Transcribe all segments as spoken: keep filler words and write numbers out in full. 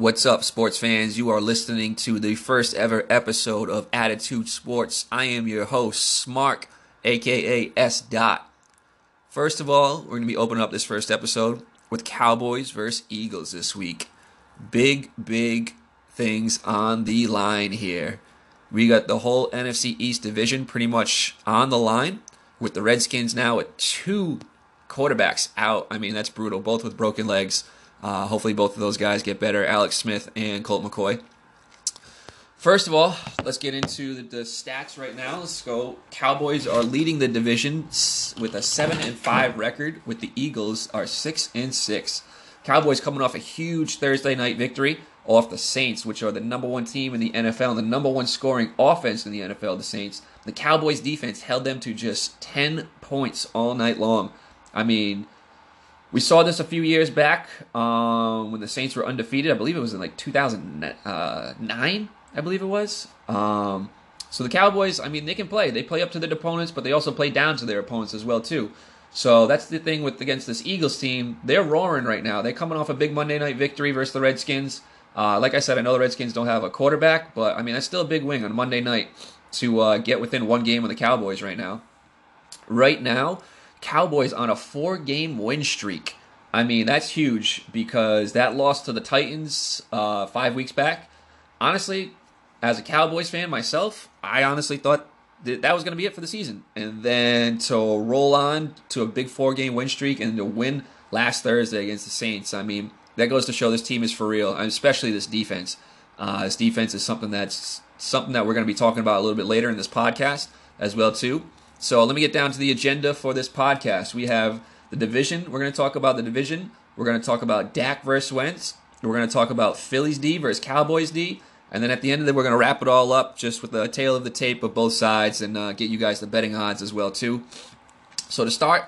What's up, sports fans? You are listening to the first ever episode of Attitude Sports. I am your host, Smark, aka S. Dot. First of all, we're going to be opening up this first episode with Cowboys versus Eagles this week. Big, big things on the line here. We got the whole N F C East division pretty much on the line, with the Redskins now at two quarterbacks out. I mean, that's brutal, both with broken legs. Uh, hopefully both of those guys get better, Alex Smith and Colt McCoy. First of all, let's get into the, the stats right now. Let's go. Cowboys are leading the division with a seven and five record, with the Eagles are six and six. Cowboys coming off a huge Thursday night victory off the Saints, which are the number one team in the N F L and the number one scoring offense in the N F L, the Saints. The Cowboys defense held them to just ten points all night long. I mean, we saw this a few years back um, when the Saints were undefeated. I believe it was in like two thousand nine, I believe it was. Um, so the Cowboys, I mean, they can play. They play up to their opponents, but they also play down to their opponents as well, too. So that's the thing with against this Eagles team. They're roaring right now. They're coming off a big Monday night victory versus the Redskins. Uh, like I said, I know the Redskins don't have a quarterback, but, I mean, that's still a big win on Monday night to uh, get within one game of the Cowboys right now. Right now, Cowboys on a four-game win streak. I mean, that's huge because that loss to the Titans uh, five weeks back, honestly, as a Cowboys fan myself, I honestly thought that, that was going to be it for the season. And then to roll on to a big four-game win streak and to win last Thursday against the Saints, I mean, that goes to show this team is for real, and especially this defense. Uh, this defense is something that's something that we're going to be talking about a little bit later in this podcast as well, too. So let me get down to the agenda for this podcast. We have the division. We're going to talk about the division. We're going to talk about Dak versus Wentz. We're going to talk about Phillies D versus Cowboys D. And then at the end of it, we're going to wrap it all up just with a tail of the tape of both sides and uh, get you guys the betting odds as well, too. So to start,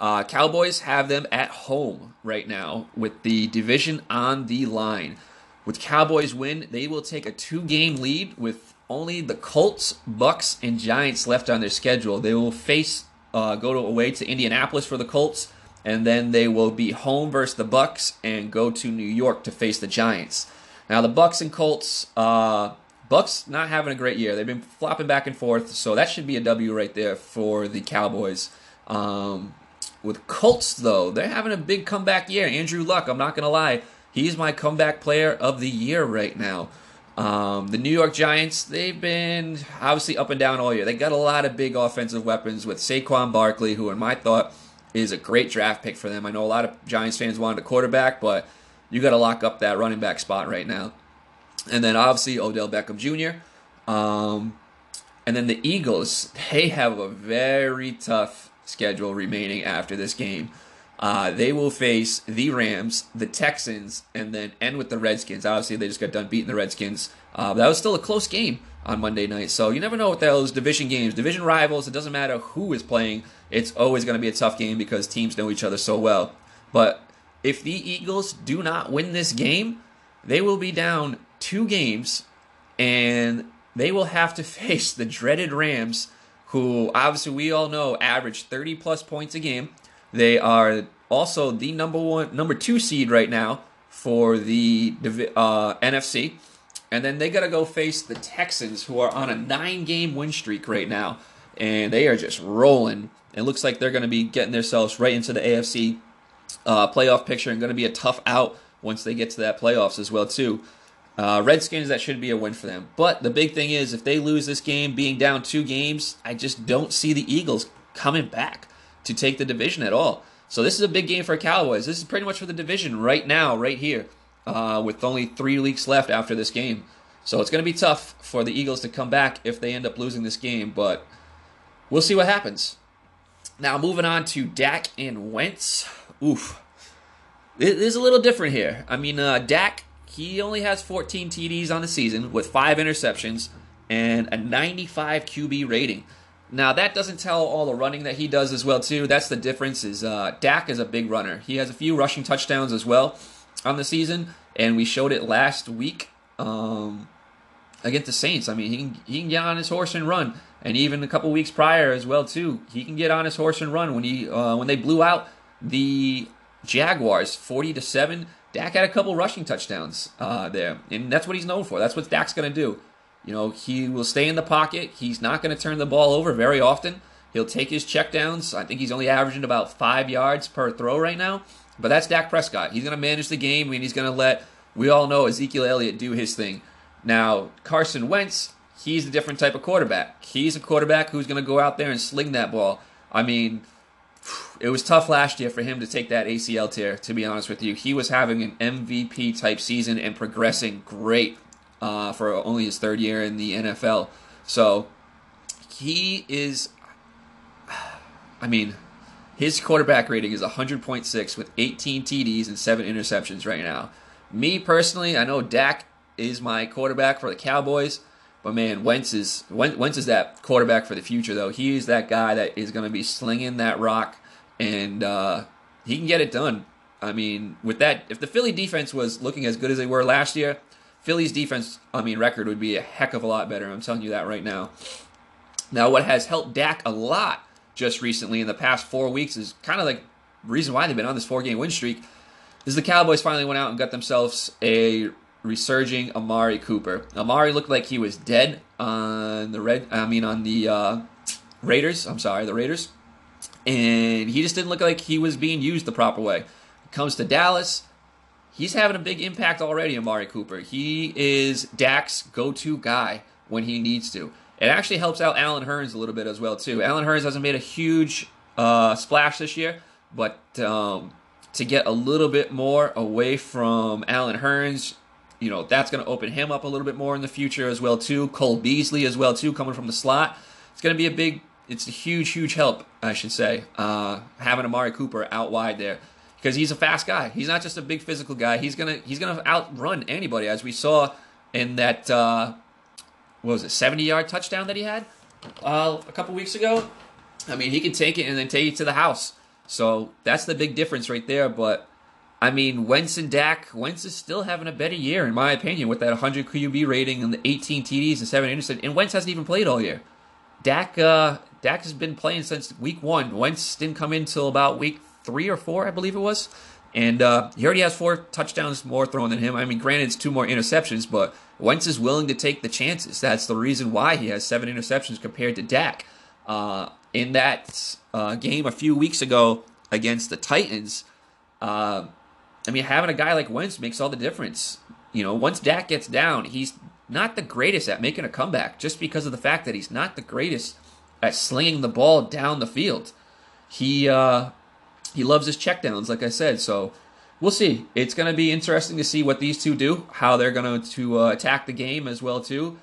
uh, Cowboys have them at home right now with the division on the line. With Cowboys win, they will take a two-game lead with only the Colts, Bucks, and Giants left on their schedule. They will face, uh, go to, away to Indianapolis for the Colts, and then they will be home versus the Bucks and go to New York to face the Giants. Now the Bucks and Colts, uh, Bucks not having a great year. They've been flopping back and forth, so that should be a W right there for the Cowboys. Um, with Colts though, they're having a big comeback year. Andrew Luck, I'm not gonna lie, he's my comeback player of the year right now. Um, the New York Giants, they've been obviously up and down all year. They got a lot of big offensive weapons with Saquon Barkley, who in my thought is a great draft pick for them. I know a lot of Giants fans wanted a quarterback, but you got to lock up that running back spot right now. And then obviously Odell Beckham Junior Um, and then the Eagles, they have a very tough schedule remaining after this game. Uh, they will face the Rams, the Texans, and then end with the Redskins. Obviously, they just got done beating the Redskins. Uh, but that was still a close game on Monday night. So you never know with those division games, division rivals. It doesn't matter who is playing. It's always going to be a tough game because teams know each other so well. But if the Eagles do not win this game, they will be down two games, and they will have to face the dreaded Rams, who obviously we all know average thirty-plus points a game. They are also the number one, number two seed right now for the uh, N F C. And then they got to go face the Texans, who are on a nine-game win streak right now. And they are just rolling. It looks like they're going to be getting themselves right into the A F C uh, playoff picture and going to be a tough out once they get to that playoffs as well, too. Uh, Redskins, that should be a win for them. But the big thing is, if they lose this game, being down two games, I just don't see the Eagles coming back to take the division at all. So this is a big game for Cowboys. This is pretty much for the division right now, right here, uh, with only three weeks left after this game. So it's going to be tough for the Eagles to come back if they end up losing this game, but we'll see what happens. Now moving on to Dak and Wentz. Oof. It is a little different here. I mean, uh, Dak, he only has fourteen T Ds on the season with five interceptions and a ninety-five Q B rating. Now, that doesn't tell all the running that he does as well, too. That's the difference is uh, Dak is a big runner. He has a few rushing touchdowns as well on the season, and we showed it last week um, against the Saints. I mean, he can, he can get on his horse and run, and even a couple weeks prior as well, too. He can get on his horse and run when he uh, when they blew out the Jaguars forty to seven. Dak had a couple rushing touchdowns uh, there, and that's what he's known for. That's what Dak's going to do. You know, he will stay in the pocket. He's not going to turn the ball over very often. He'll take his checkdowns. I think he's only averaging about five yards per throw right now. But that's Dak Prescott. He's going to manage the game, and he's going to let, we all know, Ezekiel Elliott do his thing. Now, Carson Wentz, he's a different type of quarterback. He's a quarterback who's going to go out there and sling that ball. I mean, it was tough last year for him to take that A C L tear, to be honest with you. He was having an M V P-type season and progressing great uh, for only his third year in the N F L. So he is, I mean, his quarterback rating is one hundred point six with eighteen T Ds and seven interceptions right now. Me personally, I know Dak is my quarterback for the Cowboys. But, man, Wentz is Wentz is that quarterback for the future, though. He is that guy that is going to be slinging that rock, and uh, he can get it done. I mean, with that, if the Philly defense was looking as good as they were last year, Philly's defense, I mean, record would be a heck of a lot better. I'm telling you that right now. Now, what has helped Dak a lot just recently in the past four weeks is kind of like the reason why they've been on this four-game win streak is the Cowboys finally went out and got themselves a resurging Amari Cooper. Amari looked like he was dead on the red. I mean, on the uh, Raiders. I'm sorry, the Raiders. And he just didn't look like he was being used the proper way. Comes to Dallas, he's having a big impact already. Amari Cooper. He is Dak's go-to guy when he needs to. It actually helps out Allen Hurns a little bit as well too. Allen Hurns hasn't made a huge uh, splash this year, but um, to get a little bit more away from Allen Hurns. You know, that's going to open him up a little bit more in the future as well, too. Cole Beasley as well, too, coming from the slot. It's going to be a big, it's a huge, huge help, I should say, uh, having Amari Cooper out wide there. Because he's a fast guy. He's not just a big physical guy. He's going to he's gonna outrun anybody, as we saw in that, uh, what was it, seventy-yard touchdown that he had uh, a couple weeks ago. I mean, he can take it and then take it to the house. So that's the big difference right there, but I mean, Wentz and Dak, Wentz is still having a better year, in my opinion, with that one hundred Q B rating and the eighteen T Ds and seven interceptions. And Wentz hasn't even played all year. Dak uh, Dak has been playing since week one. Wentz didn't come in until about week three or four, I believe it was. And uh, he already has four touchdowns more thrown than him. I mean, granted, it's two more interceptions, but Wentz is willing to take the chances. That's the reason why he has seven interceptions compared to Dak. Uh, in that uh, game a few weeks ago against the Titans, uh, I mean, having a guy like Wentz makes all the difference. You know, once Dak gets down, he's not the greatest at making a comeback just because of the fact that he's not the greatest at slinging the ball down the field. He uh, he loves his checkdowns, like I said. So we'll see. It's going to be interesting to see what these two do, how they're going to uh, attack the game as well, too.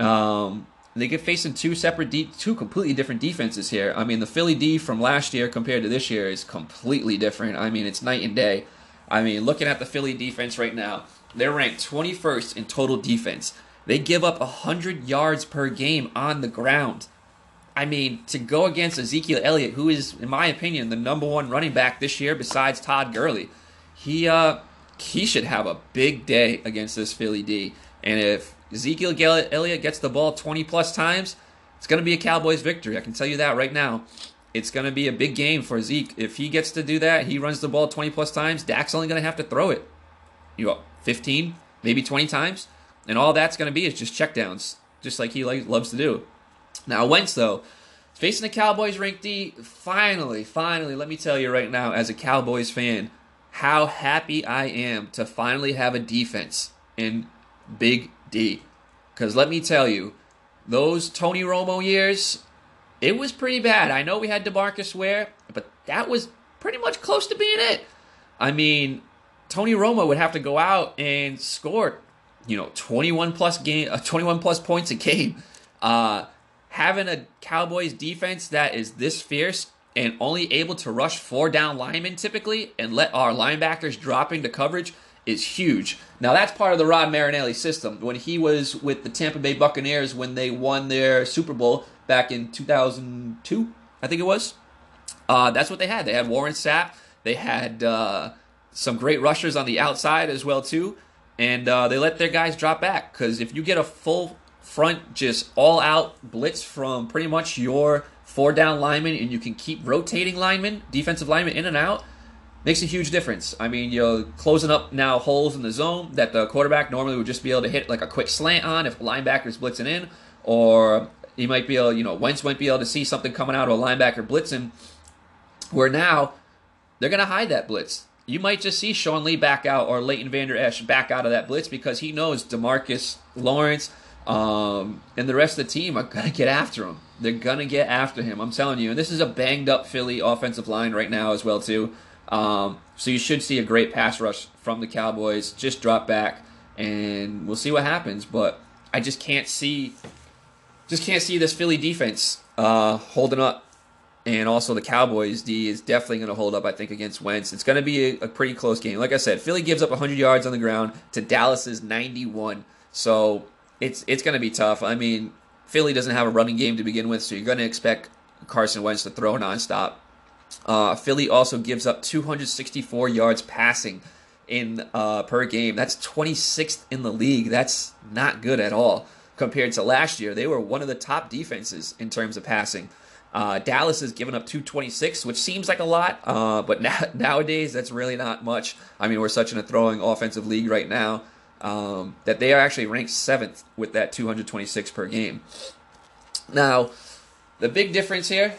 Um, they get facing two separate, de- two completely different defenses here. I mean, the Philly D from last year compared to this year is completely different. I mean, it's night and day. I mean, looking at the Philly defense right now, they're ranked twenty-first in total defense. They give up one hundred yards per game on the ground. I mean, to go against Ezekiel Elliott, who is, in my opinion, the number one running back this year besides Todd Gurley, he uh, he should have a big day against this Philly D. And if Ezekiel Elliott gets the ball twenty-plus times, it's going to be a Cowboys victory. I can tell you that right now. It's going to be a big game for Zeke. If he gets to do that, he runs the ball twenty-plus times, Dak's only going to have to throw it, you know, fifteen, maybe twenty times. And all that's going to be is just checkdowns, just like he loves to do. Now, Wentz, though, facing the Cowboys ranked D, finally, finally, let me tell you right now, as a Cowboys fan, how happy I am to finally have a defense in Big D. Because let me tell you, those Tony Romo years, it was pretty bad. I know we had DeMarcus Ware, but that was pretty much close to being it. I mean, Tony Romo would have to go out and score, you know, twenty-one plus game, uh, twenty-one plus points a game. Uh, having a Cowboys defense that is this fierce and only able to rush four down linemen typically and let our linebackers drop into coverage is huge. Now, that's part of the Rod Marinelli system. When he was with the Tampa Bay Buccaneers when they won their Super Bowl back in two thousand two, I think it was, uh, that's what they had. They had Warren Sapp. They had uh, some great rushers on the outside as well, too. And uh, they let their guys drop back because if you get a full front, just all-out blitz from pretty much your four-down linemen and you can keep rotating linemen, defensive linemen in and out, makes a huge difference. I mean, you're closing up now holes in the zone that the quarterback normally would just be able to hit like a quick slant on if a linebacker's blitzing in, or he might be able, you know, Wentz might be able to see something coming out of a linebacker blitzing, where now they're going to hide that blitz. You might just see Sean Lee back out or Leighton Vander Esch back out of that blitz because he knows DeMarcus Lawrence um, and the rest of the team are going to get after him. They're going to get after him, I'm telling you. And this is a banged-up Philly offensive line right now as well, too. Um, so you should see a great pass rush from the Cowboys. Just drop back, and we'll see what happens. But I just can't see, just can't see this Philly defense uh, holding up. And also the Cowboys D is definitely going to hold up, I think, against Wentz. It's going to be a, a pretty close game. Like I said, Philly gives up one hundred yards on the ground to Dallas's ninety-one. So it's it's going to be tough. I mean, Philly doesn't have a running game to begin with, so you're going to expect Carson Wentz to throw nonstop. Uh, Philly also gives up two hundred sixty-four yards passing in uh, per game. That's twenty-sixth in the league. That's not good at all compared to last year. They were one of the top defenses in terms of passing. Uh, Dallas has given up two twenty-six, which seems like a lot, uh, but na- nowadays that's really not much. I mean, we're such in a throwing offensive league right now um, that they are actually ranked seventh with that two hundred twenty-six per game. Now, the big difference here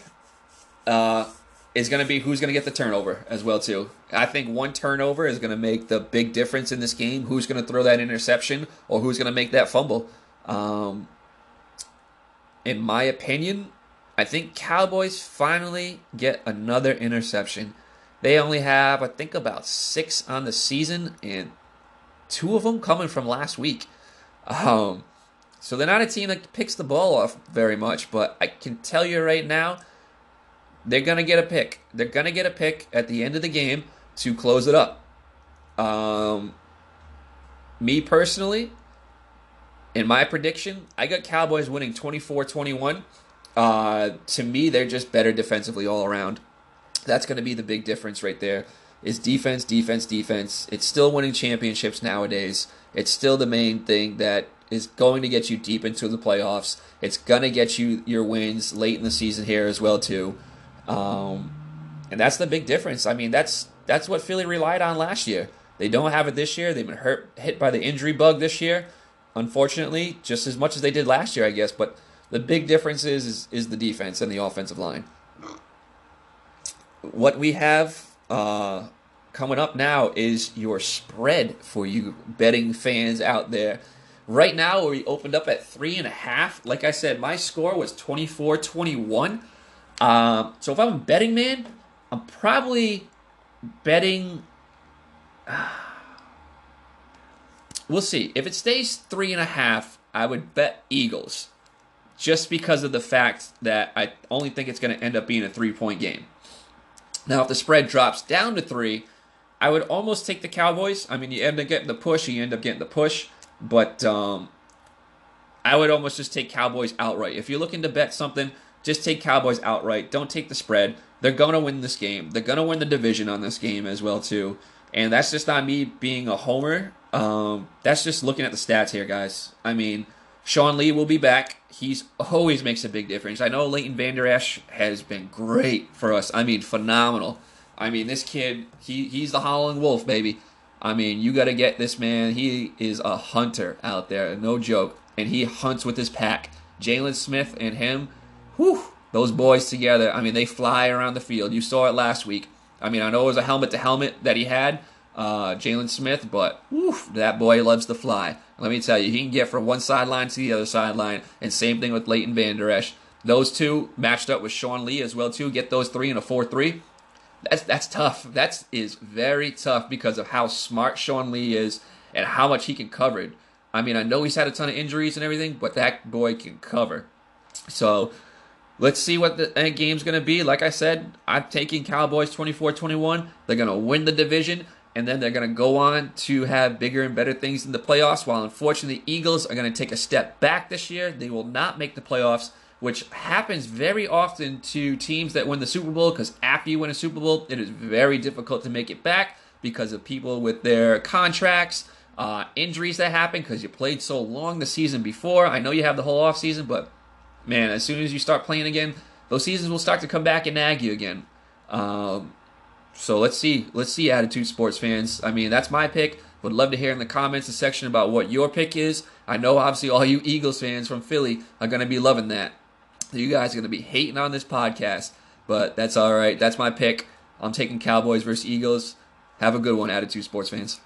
Uh, is going to be who's going to get the turnover as well, too. I think one turnover is going to make the big difference in this game. Who's going to throw that interception or who's going to make that fumble? Um, in my opinion, I think Cowboys finally get another interception. They only have, I think, about six on the season and two of them coming from last week. Um, so they're not a team that picks the ball off very much, but I can tell you right now, they're going to get a pick. They're going to get a pick at the end of the game to close it up. Um, me personally, in my prediction, I got Cowboys winning twenty-four twenty-one. Uh, to me, they're just better defensively all around. That's going to be the big difference right there is defense, defense, defense. It's still winning championships nowadays. It's still the main thing that is going to get you deep into the playoffs. It's going to get you your wins late in the season here as well, too. Um, and that's the big difference. I mean, that's that's what Philly relied on last year. They don't have it this year. They've been hurt, hit by the injury bug this year, unfortunately, just as much as they did last year, I guess. But the big difference is is, is the defense and the offensive line. What we have uh, coming up now is your spread for you betting fans out there. Right now, we opened up at three and a half. Like I said, my score was twenty-four twenty-one. Um, so if I'm a betting man, I'm probably betting, uh, we'll see. If it stays three and a half, I would bet Eagles just because of the fact that I only think it's going to end up being a three-point game. Now, if the spread drops down to three, I would almost take the Cowboys. I mean, you end up getting the push, you end up getting the push, but um, I would almost just take Cowboys outright. If you're looking to bet something, just take Cowboys outright. Don't take the spread. They're going to win this game. They're going to win the division on this game as well, too. And that's just not me being a homer. Um, that's just looking at the stats here, guys. I mean, Sean Lee will be back. He's always makes a big difference. I know Leighton Vander Esch has been great for us. I mean, phenomenal. I mean, this kid, he he's the howling wolf, baby. I mean, you got to get this man. He is a hunter out there, no joke. And he hunts with his pack. Jalen Smith and him, whew, those boys together, I mean, they fly around the field. You saw it last week. I mean, I know it was a helmet-to-helmet that he had, uh, Jalen Smith, but whew, that boy loves to fly. Let me tell you, he can get from one sideline to the other sideline, and same thing with Leighton Vander Esch. Those two matched up with Sean Lee as well, too. Get those three in a four three. That's that's tough. That is very tough because of how smart Sean Lee is and how much he can cover. I mean, I know he's had a ton of injuries and everything, but that boy can cover. So let's see what the end game's going to be. Like I said, I'm taking Cowboys twenty-four twenty-one. They're going to win the division, and then they're going to go on to have bigger and better things in the playoffs, while unfortunately the Eagles are going to take a step back this year. They will not make the playoffs, which happens very often to teams that win the Super Bowl, because after you win a Super Bowl, it is very difficult to make it back because of people with their contracts, uh, injuries that happen because you played so long the season before. I know you have the whole offseason, but man, as soon as you start playing again, those seasons will start to come back and nag you again. Um, So let's see, let's see, Attitude Sports fans. I mean, that's my pick. Would love to hear in the comments section about what your pick is. I know, obviously, all you Eagles fans from Philly are going to be loving that. You guys are going to be hating on this podcast, but that's all right. That's my pick. I'm taking Cowboys versus Eagles. Have a good one, Attitude Sports fans.